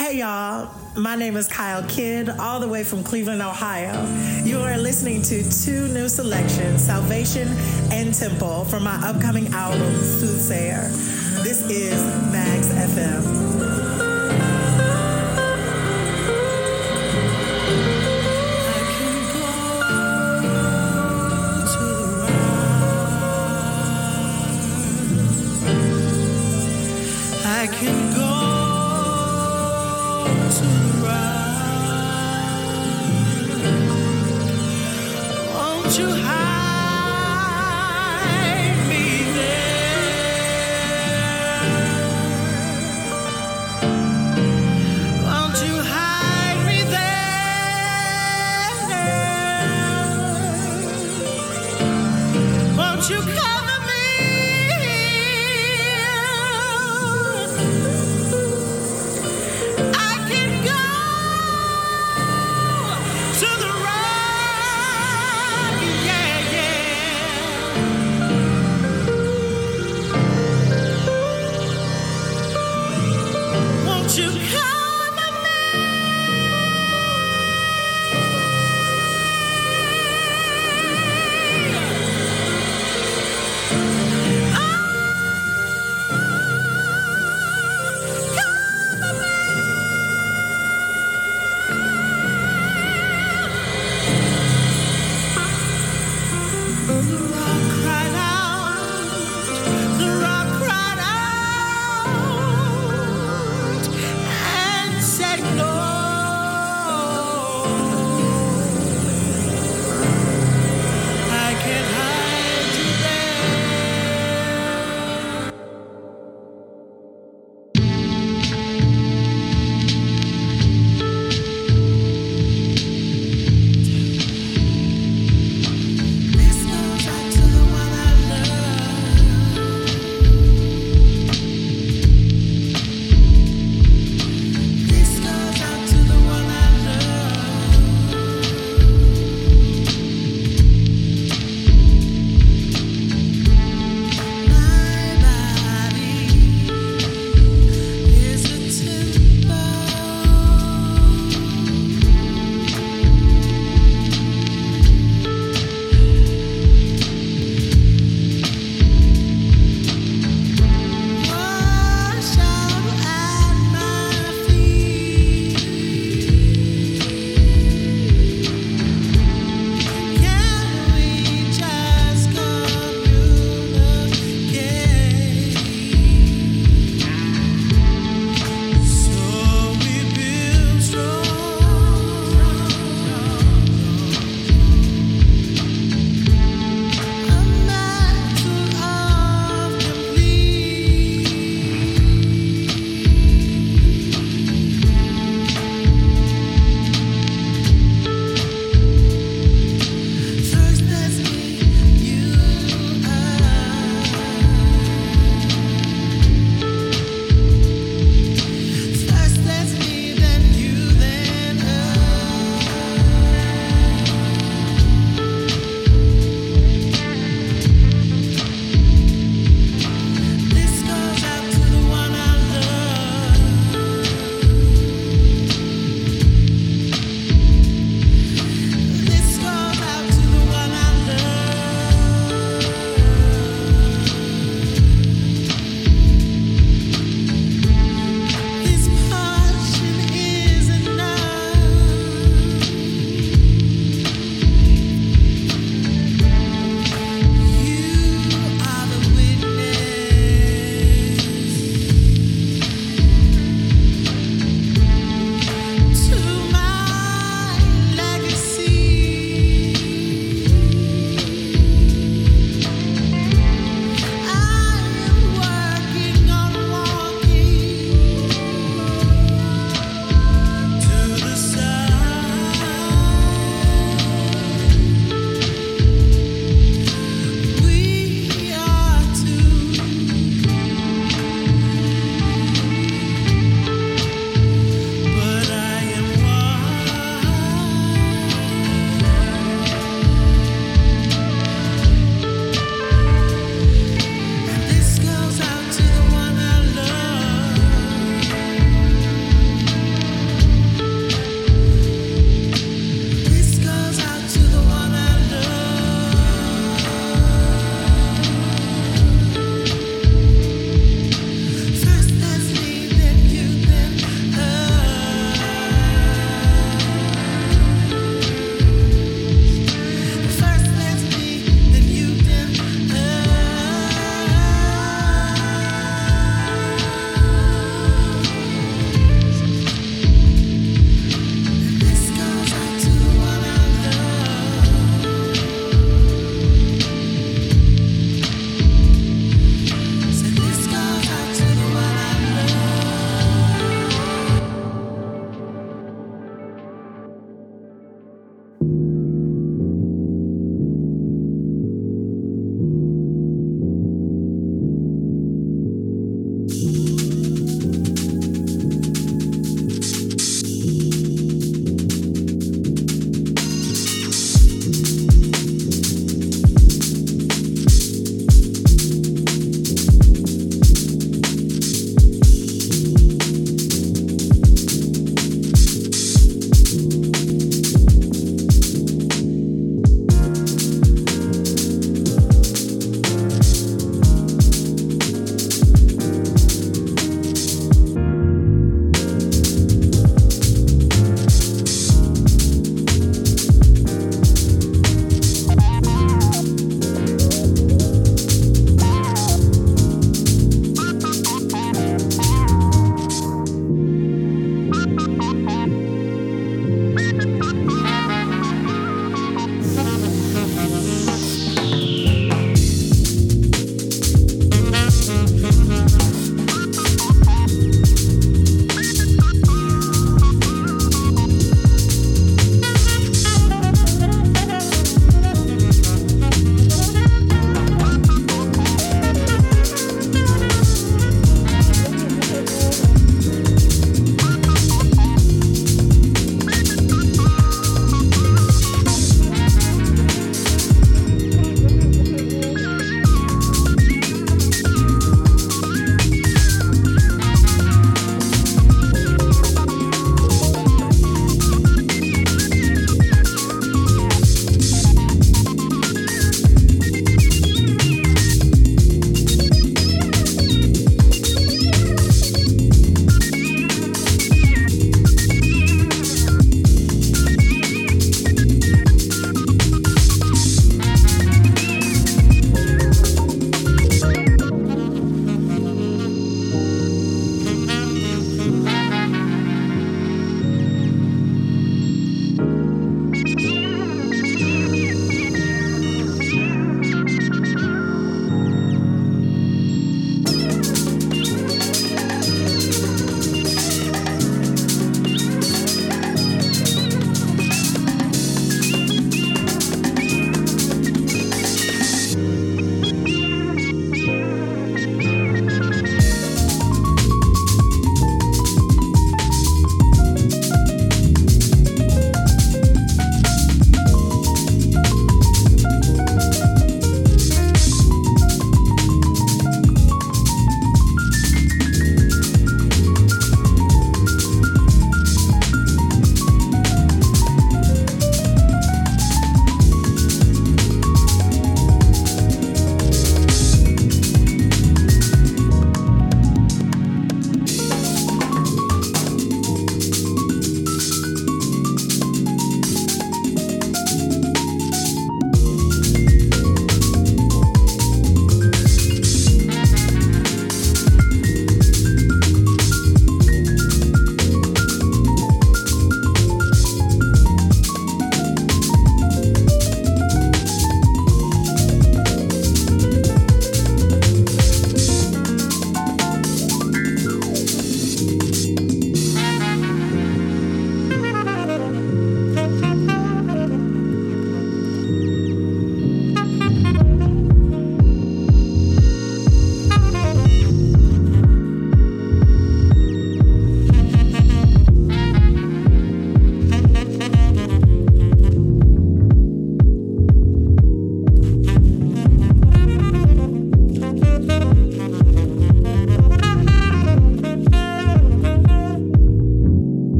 Hey y'all, my name is Kyle Kidd, all the way from Cleveland, Ohio. You are listening to two new selections, Salvation and Temple, from my upcoming album, Soothsayer. This is Max FM. Yeah.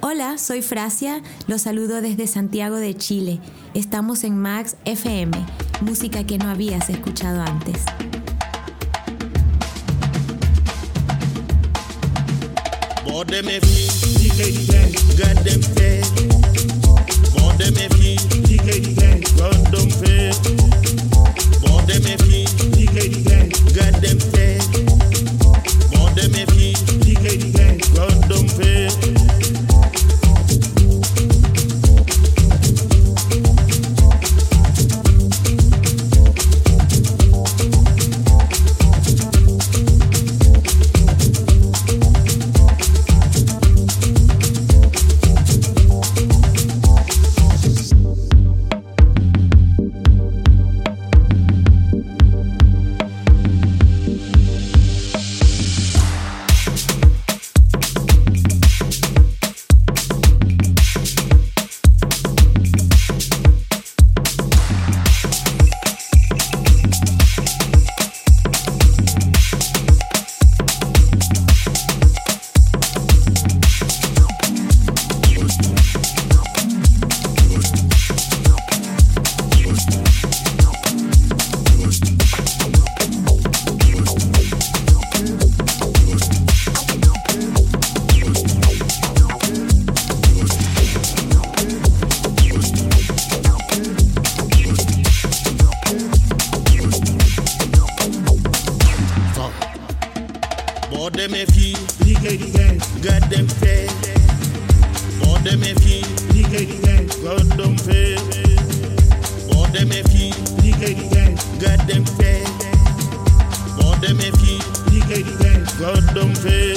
Hola, soy Fracia, los saludo desde Santiago de Chile. Estamos en Max FM, música que no habías escuchado antes. them a key. God don't pay.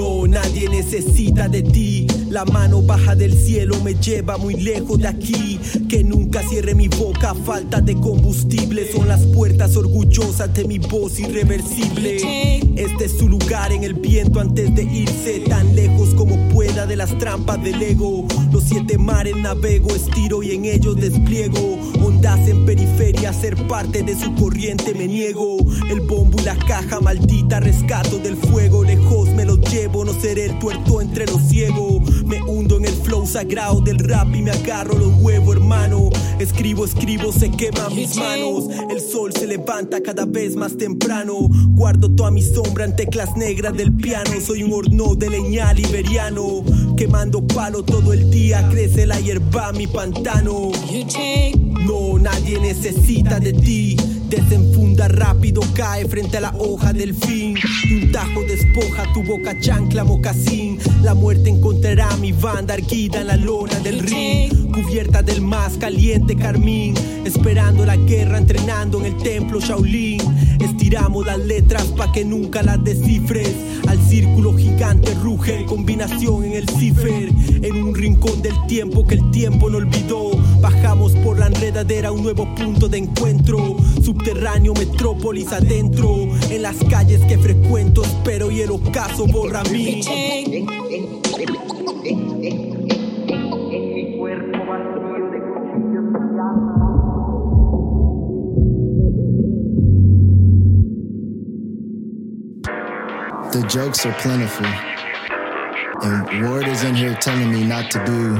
No, nadie necesita de ti. La mano baja del cielo me lleva muy lejos de aquí. Que nunca cierre mi boca, falta de combustible. Son las puertas orgullosas de mi voz irreversible. Este es su lugar en el viento antes de irse. Tan lejos como pueda de las trampas del ego. Los siete mares navego, estiro y en ellos despliego. Ondas en periferia, ser parte de su corriente me niego. El bombo y la caja maldita rescato del fuego. Lejos me los llevo, no seré el tuerto entre los ciegos. Me hundo en el flow sagrado del rap y me agarro los huevos, hermano. Escribo, se queman mis manos. El sol se levanta cada vez más temprano. Guardo toda mi sombra en teclas negras del piano. Soy un horno de leña liberiano. Quemando palo todo el día, crece la hierba, mi pantano. No, nadie necesita de ti. Desenfunda rápido, cae frente a la hoja del fin. De un tajo despoja tu boca chancla mocasín. La muerte encontrará mi banda erguida en la lona del ring. Cubierta del más caliente carmín. Esperando la guerra, entrenando en el templo Shaolin. Estiramos las letras pa' que nunca las descifres. Al círculo gigante ruge, combinación en el cifer. En un rincón del tiempo que el tiempo no olvidó. Bajamos por la enredadera, un nuevo punto de encuentro. Subterráneo, metrópolis adentro. En las calles que frecuento espero y el ocaso borra mí. Mi cuerpo vacío de cuchillos y llamas. The jokes are plentiful, and Ward is in here telling me not to do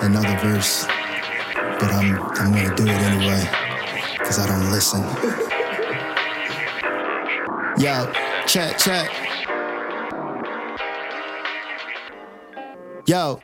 another verse, but I'm gonna do it anyway, cause I don't listen. Yo, check. Yo.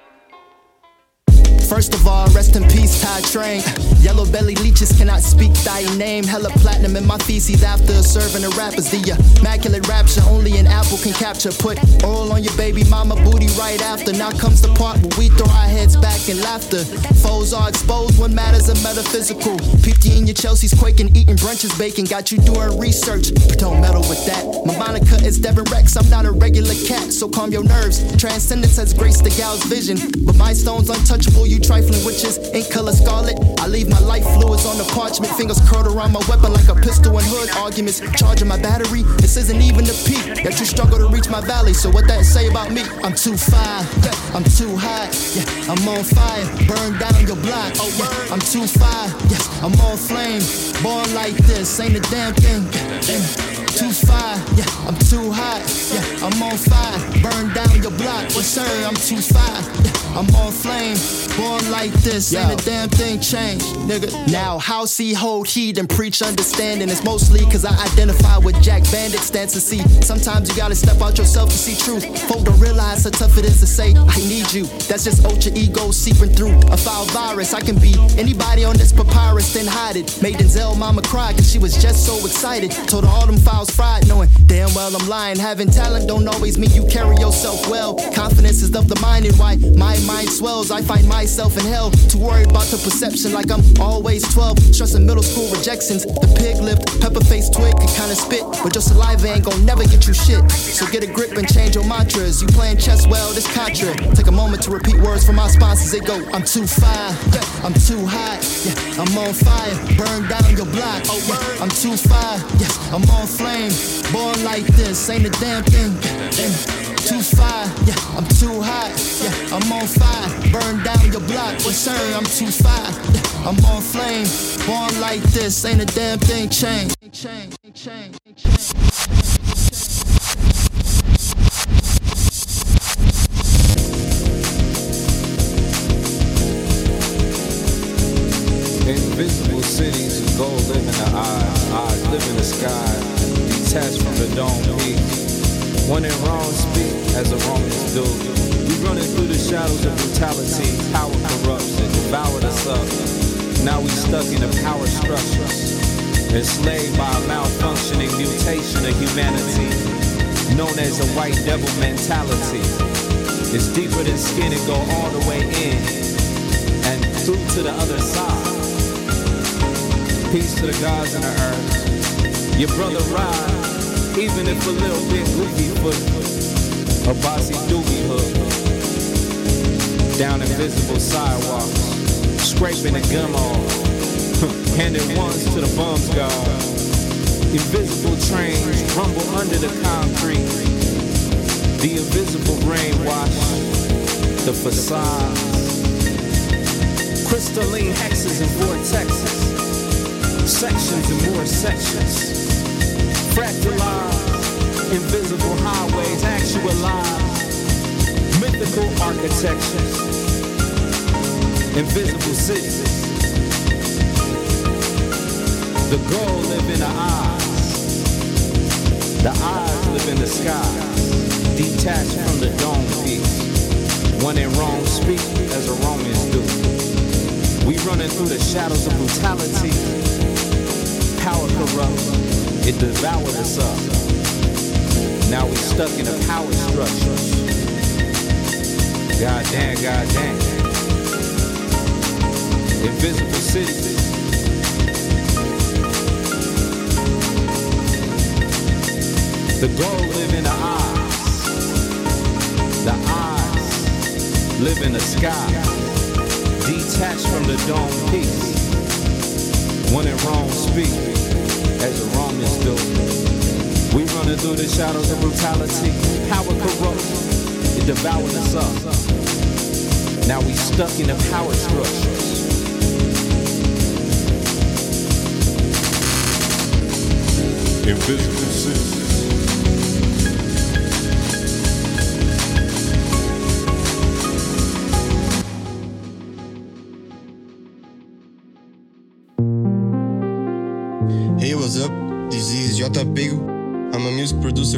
First of all, rest in peace, Ty Train. Yellow belly leeches cannot speak thy name. Hella platinum in my feces after serving the rappers. The immaculate rapture only an apple can capture. Put oil on your baby mama booty right after. Now comes the part where we throw our heads back in laughter. Foes are exposed when matters are metaphysical. 50 in your Chelsea's quaking, eating brunches baking. Got you doing research, but don't meddle with that. My Monica is Devon Rex, I'm not a regular cat. So calm your nerves, transcendence has graced the gal's vision. But my stone's untouchable, you trifling witches, ink color scarlet. I leave my life fluids on the parchment. Fingers curled around my weapon like a pistol and hood arguments. Charging my battery, this isn't even the peak that you struggle to reach my valley. So what that say about me? I'm too fire, yeah. I'm too hot, yeah. I'm on fire, burn down your block. Oh, yeah. I'm too fire, yes. Yeah. I'm on flame, born like this, ain't a damn thing. Yeah. Yeah. Too fire, yeah. I'm too hot, yeah. I'm on fire, burn down your block. Well, sir, I'm too fire, yeah. I'm on flame, born like this, yo. Ain't a damn thing changed, nigga. Now, house he hold heed and preach understanding. It's mostly cause I identify with Jack Bandit stance and see. Sometimes you gotta step out yourself to see truth. Folk don't realize how tough it is to say, I need you. That's just ultra ego seeping through a foul virus. I can be anybody on this papyrus, then hide it. Made Denzel mama cry cause she was just so excited. Told her all them fouls fried, knowing damn well I'm lying. Having talent don't always mean you carry yourself well. Confidence is of the mind and why my mind swells. I find myself in hell, too worried about the perception like I'm always 12. Stressing middle school rejections. The pig-lipped, pepper-faced twig can kinda spit, but your saliva ain't gon' never get you shit. So get a grip and change your mantras. You playing chess well, this contra. Take a moment to repeat words from my sponsors. They go, I'm too fire, yeah. I'm too hot, yeah. I'm on fire, burn down your block. Oh, yeah. I'm too fire, yes. Yeah. I'm on flame. Born like this, ain't a damn thing. Yeah. Too fire, yeah. I'm too hot, yeah. I'm on fire, burn down your block. Well, sir, I'm too fire, yeah. I'm on flame. Born like this, ain't a damn thing changed. Invisible cities of gold live in the eyes. Eyes live in the sky. Detached from the dome peak. When in Rome speak as the Romans do. We running through the shadows of brutality. Power corrupts and devoured us up. Now we stuck in the power structures, enslaved by a malfunctioning mutation of humanity, known as the white devil mentality. It's deeper than skin and go all the way in and through to the other side. Peace to the gods and the earth. Your brother ride, even if a little bit goofy, but a bossy doogie hook, down invisible sidewalks, scraping the gum off, handing ones to the bums guard. Invisible trains rumble under the concrete, the invisible rain wash the facades, crystalline hexes and vortexes, sections and more sections, fractalized, invisible highways actualized, mythical architectures, invisible cities. The goal live in the eyes, the eyes live in the skies, detached from the dome piece. When in Rome speak as the Romans do, we running through the shadows of brutality. Power corrupts, it devoured us up. Now we stuck in a power structure. Goddamn, goddamn. Invisible cities. The gold live in the eyes. The eyes live in the sky, detached from the dome peaks. When in Rome speak as the Romans do, we running through the shadows of brutality. Power corrupts, it devoured us up. Now we stuck in the power structure. Invisible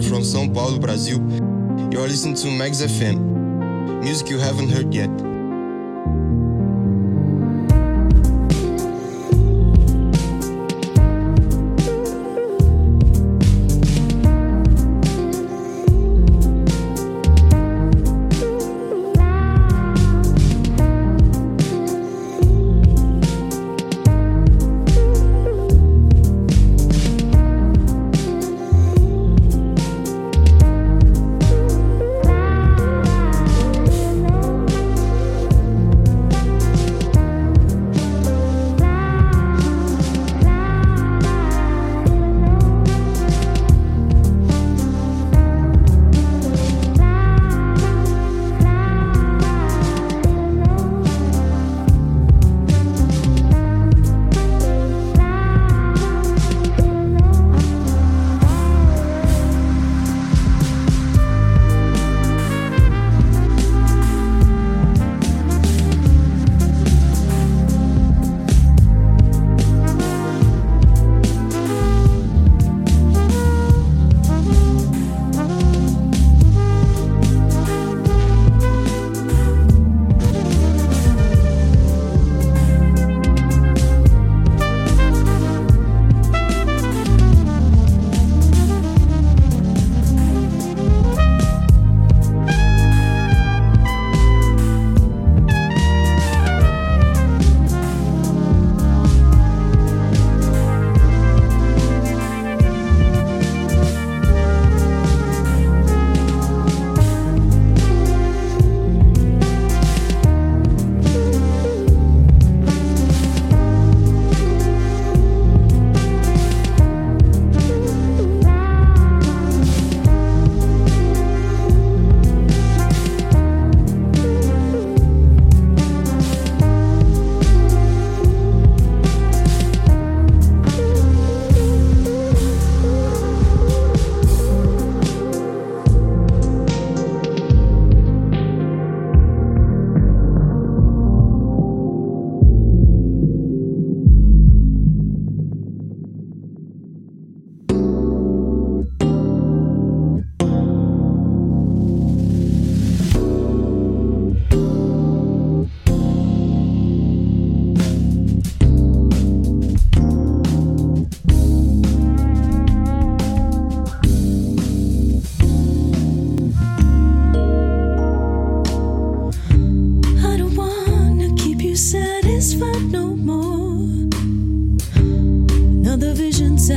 from São Paulo, Brazil. You are listening to Max FM. Music you haven't heard yet.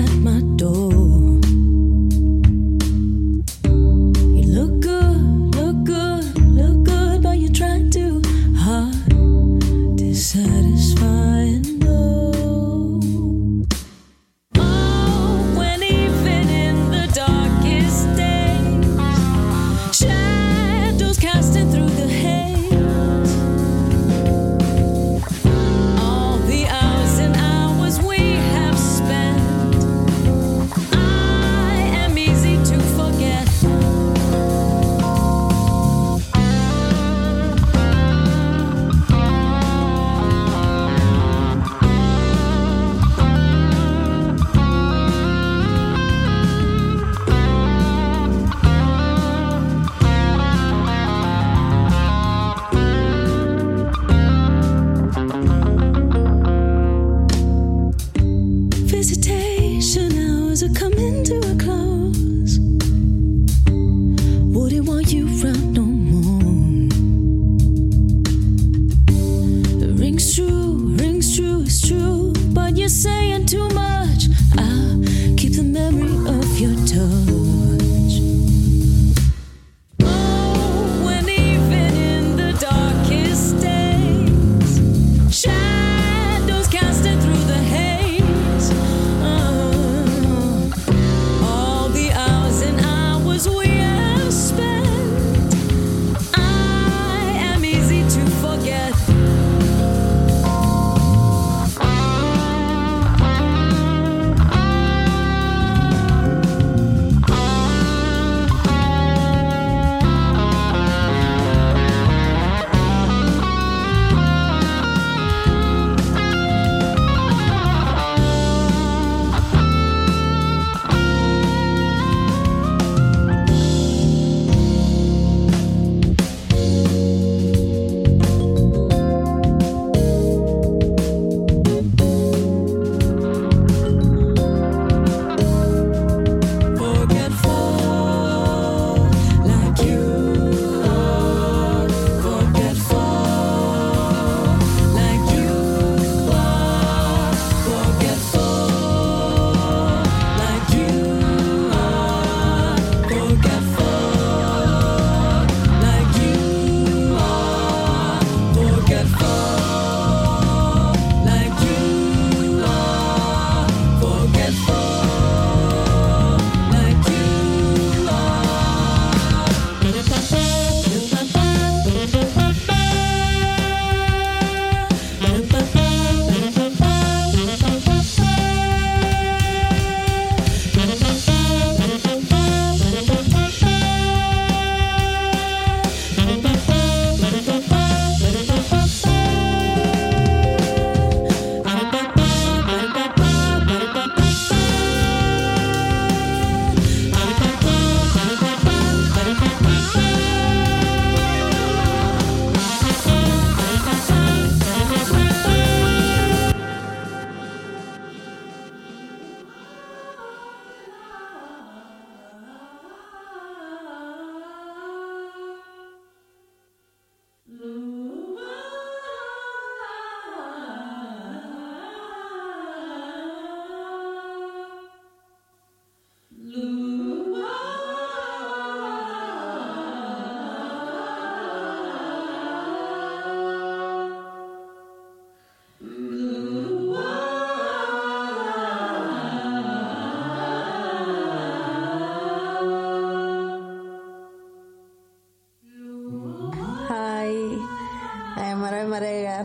At my door, you look good years are coming to a close. Wouldn't want you around no more. It rings true, it's true, but you're saying too much. I'll keep the memory of your touch.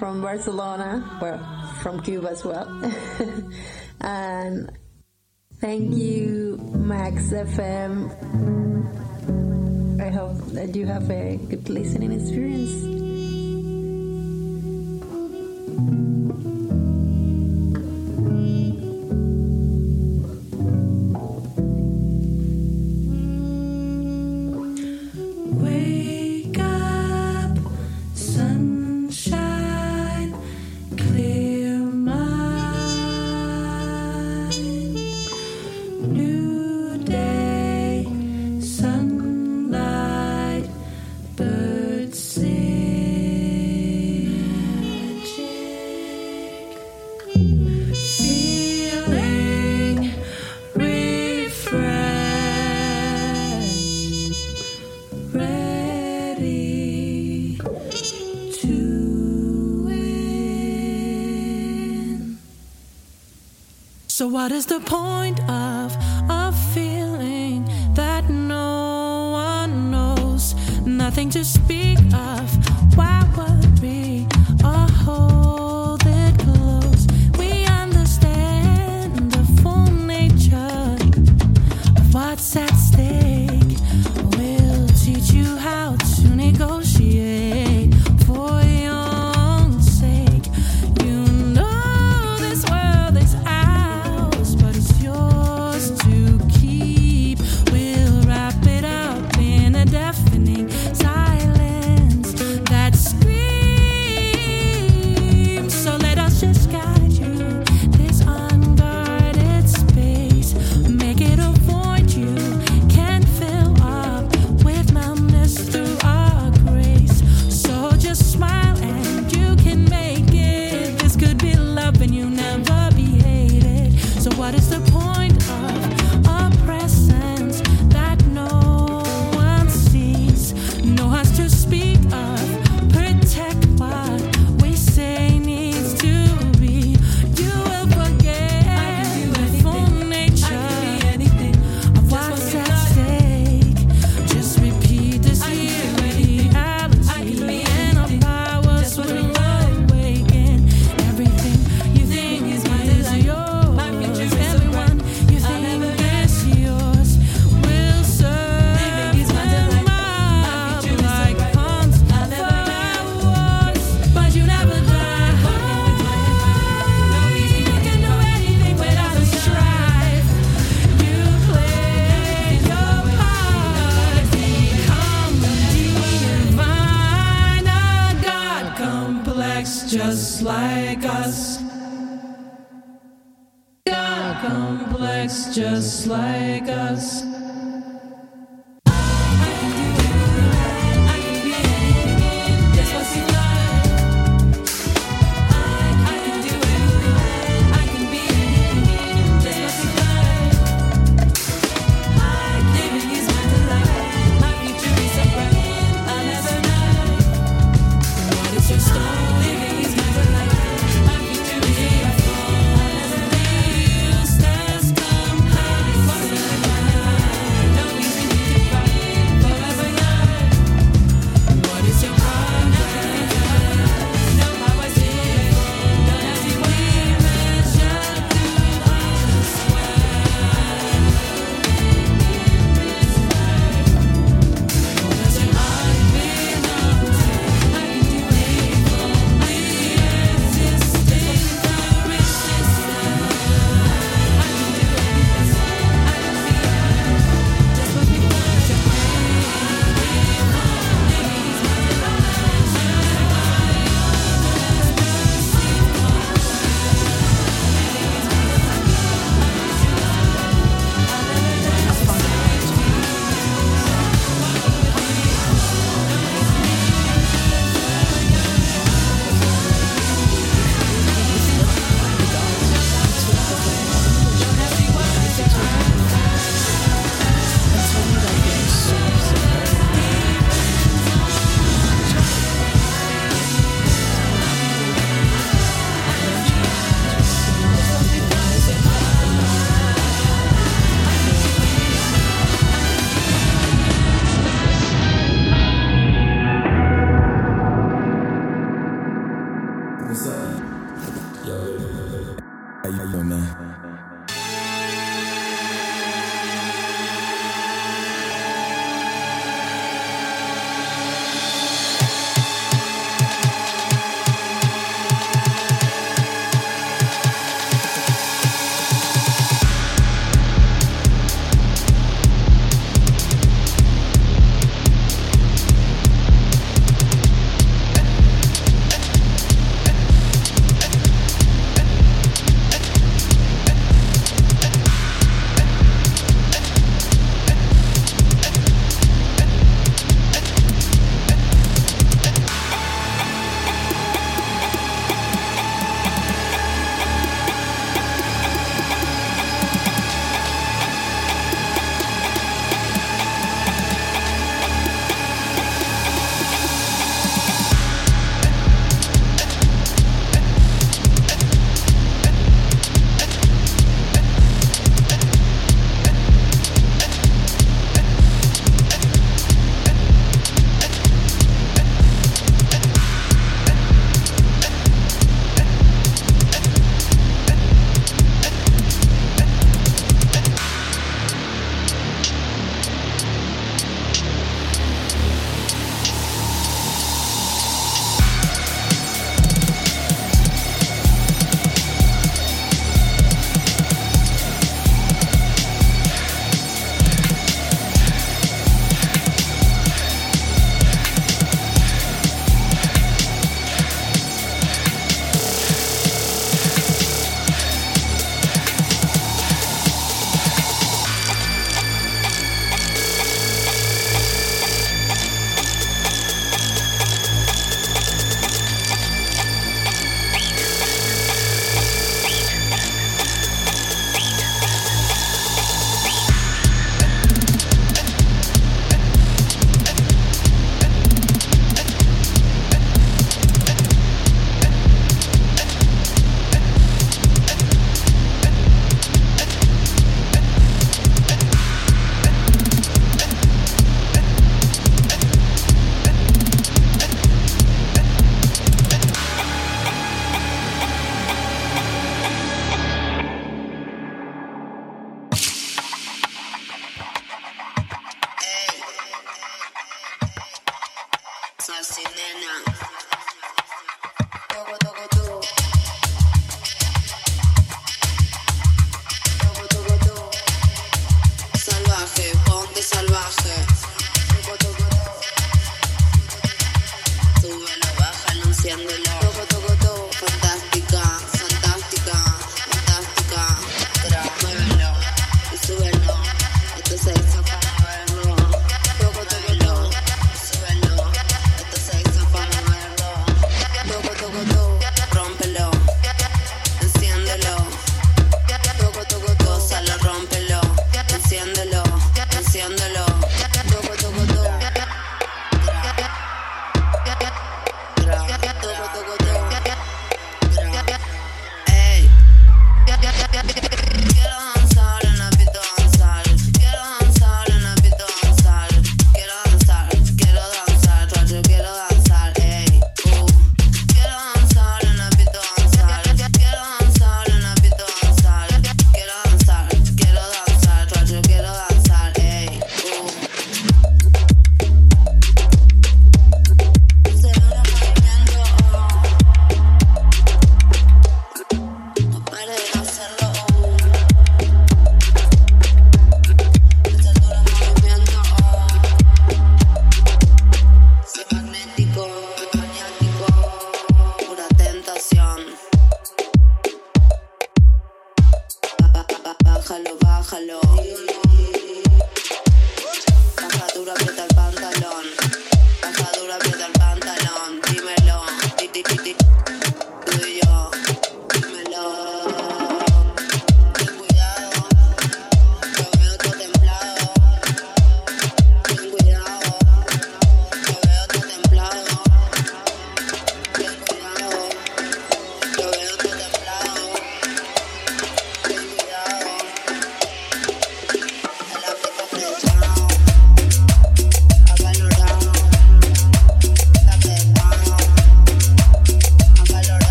From Barcelona, well, from Cuba as well. And thank you, Max FM. I hope that you have a good listening experience. So what is the point of feeling that no one knows? Nothing to speak of. Why worry or hold it close? We understand the full nature of what's at stake. We'll teach you how to negotiate. Silence that screams. like us. Got a complex just like us.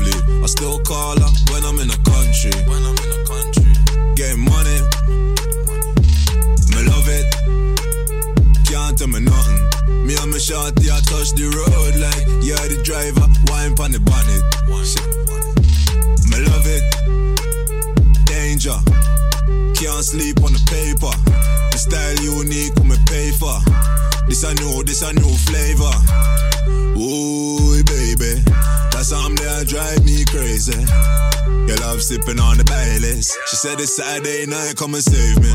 monthly. I still call her when I'm in the country. Getting money, me love it. Can't tell me nothing. Me and my shorty, I touch the road like yeah the driver, wine pon the bonnet. Me love it. Danger, can't sleep on the paper. The style unique, what me pay for. This a new flavor. Ooh, baby, that's something that drive me crazy. Your love sipping on the Baileys. She said it's Saturday night, come and save me.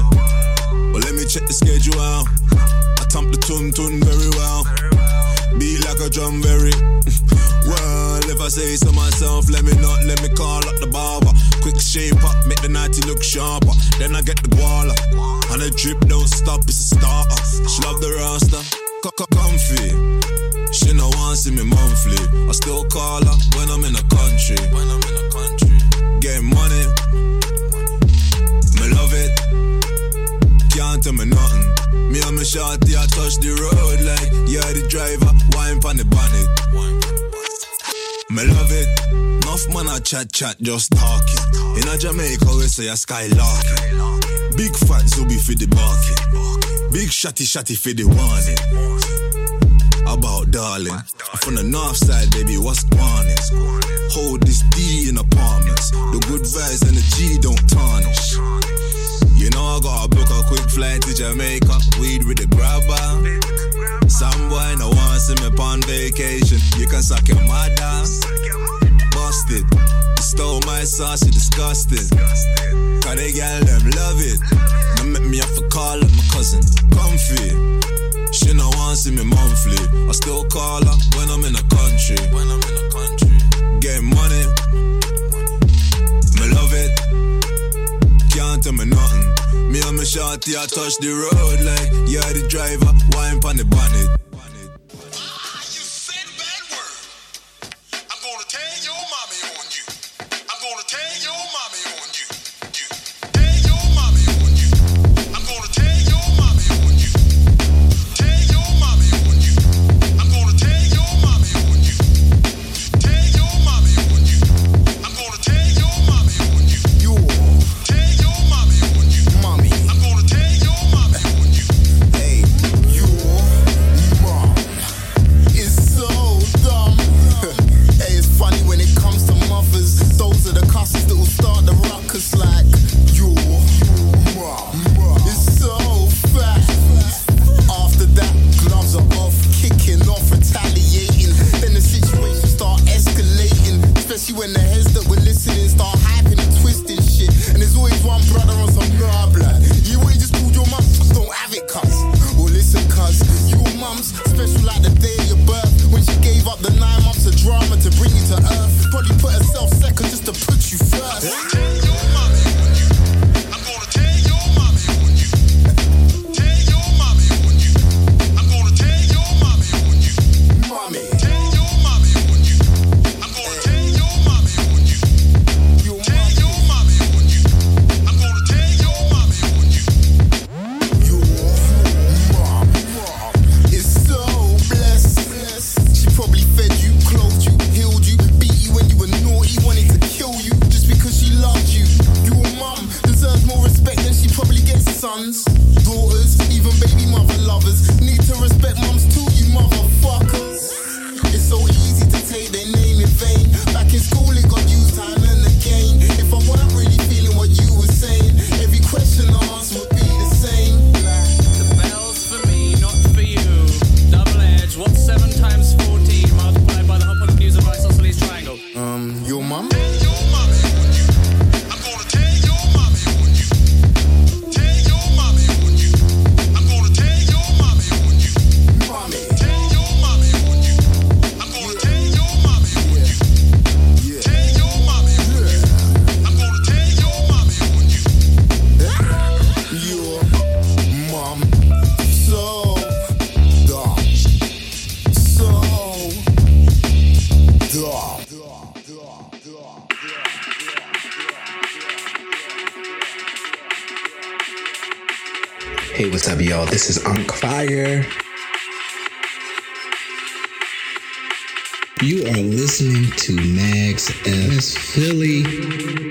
But let me check the schedule out. I thump the tune very well. Beat like a drum very. Well, if I say so myself, let me call up the barber. Quick shape up, make the nighty look sharper. Then I get the guala, and the drip don't stop, it's a starter. She love the rasta, comfy. She no want see me monthly. I still call her when I'm in the country. Getting money, me love it. Can't tell me nothing. Me and my shorty, I touch the road like yeah the driver, wine pon the bonnet. Me love it. Enough man a chat, just talking. In a Jamaica, we say a skylarking. Big fat zubi for the barking. Big shatty for the warning. About darling. From the north side, baby, what's warning? Hold this D in apartments. The good vibes and the G don't tarnish. You know I gotta book a quick flight to Jamaica. Weed with the grabber. Some boy no want see me on vacation. You can suck your mother. Busted. Stole my sauce, you disgusted. Cause they girl them love it. Now make me have to call up my cousin. Comfy. She no want see me monthly. I still call her when I'm in the country. Getting money. Me love it. Can't tell me nothing. Me and my shorty, I touch the road like yeah the driver, wine pon the bonnet. You said bad word. I'm gonna tell your mommy on you. I'm gonna tell your mommy on you. Tell your mommy on you. I'm gonna tell your mommy on you. Tell your mommy on you. I'm gonna tell your mommy on you. Tell your mommy on you. I'm gonna tell your mommy on you. Tell your mommy on you. I'm gonna tell your mommy on you. Hey, your mom is so dumb. Hey, it's funny when it comes to mothers. Those are the cusses that will start the ruckus like your mom is so fat. After that, gloves are off, kicking off, retaliating. Then the situation start escalating, especially when the heads that were listening start hyping and twisting shit. And there's always one brother on some nerve blood. You ain't just pulled your mum, don't have it, cuz. Well, listen, cuz, your mum's special like the day of your birth. When she gave up the 9 months of drama to bring you to earth, probably put herself second just to put you first. I'm gonna tell your mommy on you. Tell your mommy on you. I'm gonna tell your mommy on you. Mommy. Tell your mommy on you. I'm gonna tell your mommy on you. Tell your mommy on you. I'm gonna tell your mommy on you. Your mom is so blessed. She probably fed you, clothed you, healed you, beat you when you were naughty, wanted to kill you just because she loved you. Your mum deserves more respect than she probably gets sons, daughters, even baby mother lovers. Need to respect mums too, you motherfuckers. It's so easy to take their name in vain. Back in school it got used time and again. If I weren't really feeling what you were saying, every question I asked would be the same. The bell's for me, not for you. Double edge, what's 7 times 14 multiplied by the hypotenuse of isosceles triangle? Your mum? Tell your mommy on you. I'm gonna tell your mommy on you. Tell your mommy on you. I'm gonna tell your mommy on you. Mommy. Tell your mommy on you. I'm gonna tell your mommy on you. Tell your mommy on you. I'm gonna tell your mommy on you. Your mum so dumb. So dumb. Hey, what's up, y'all? This is Unc Fire. You are listening to Max FM Philly.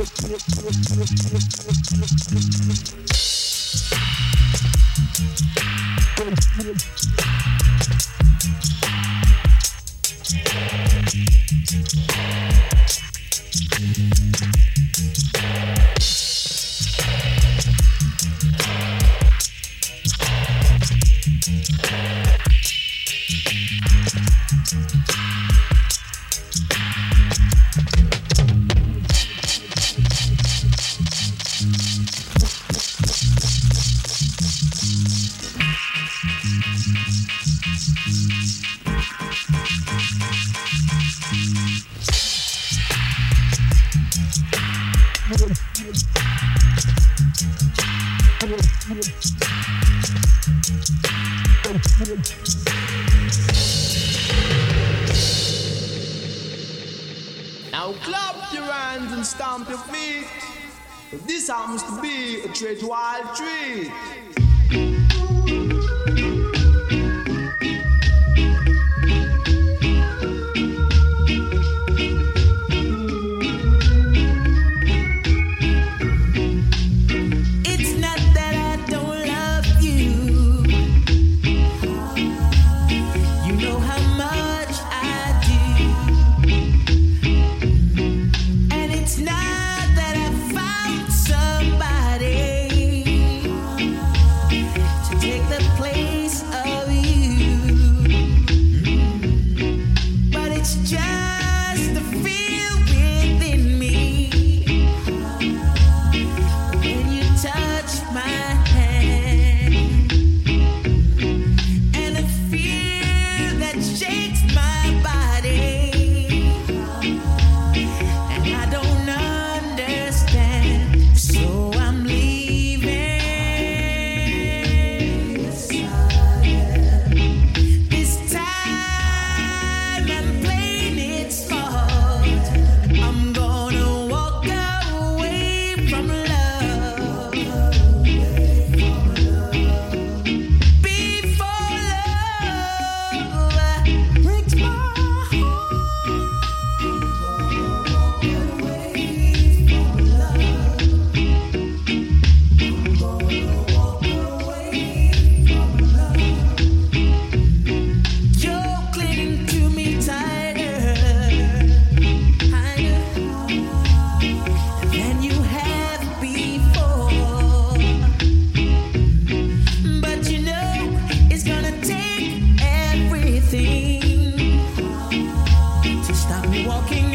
Walking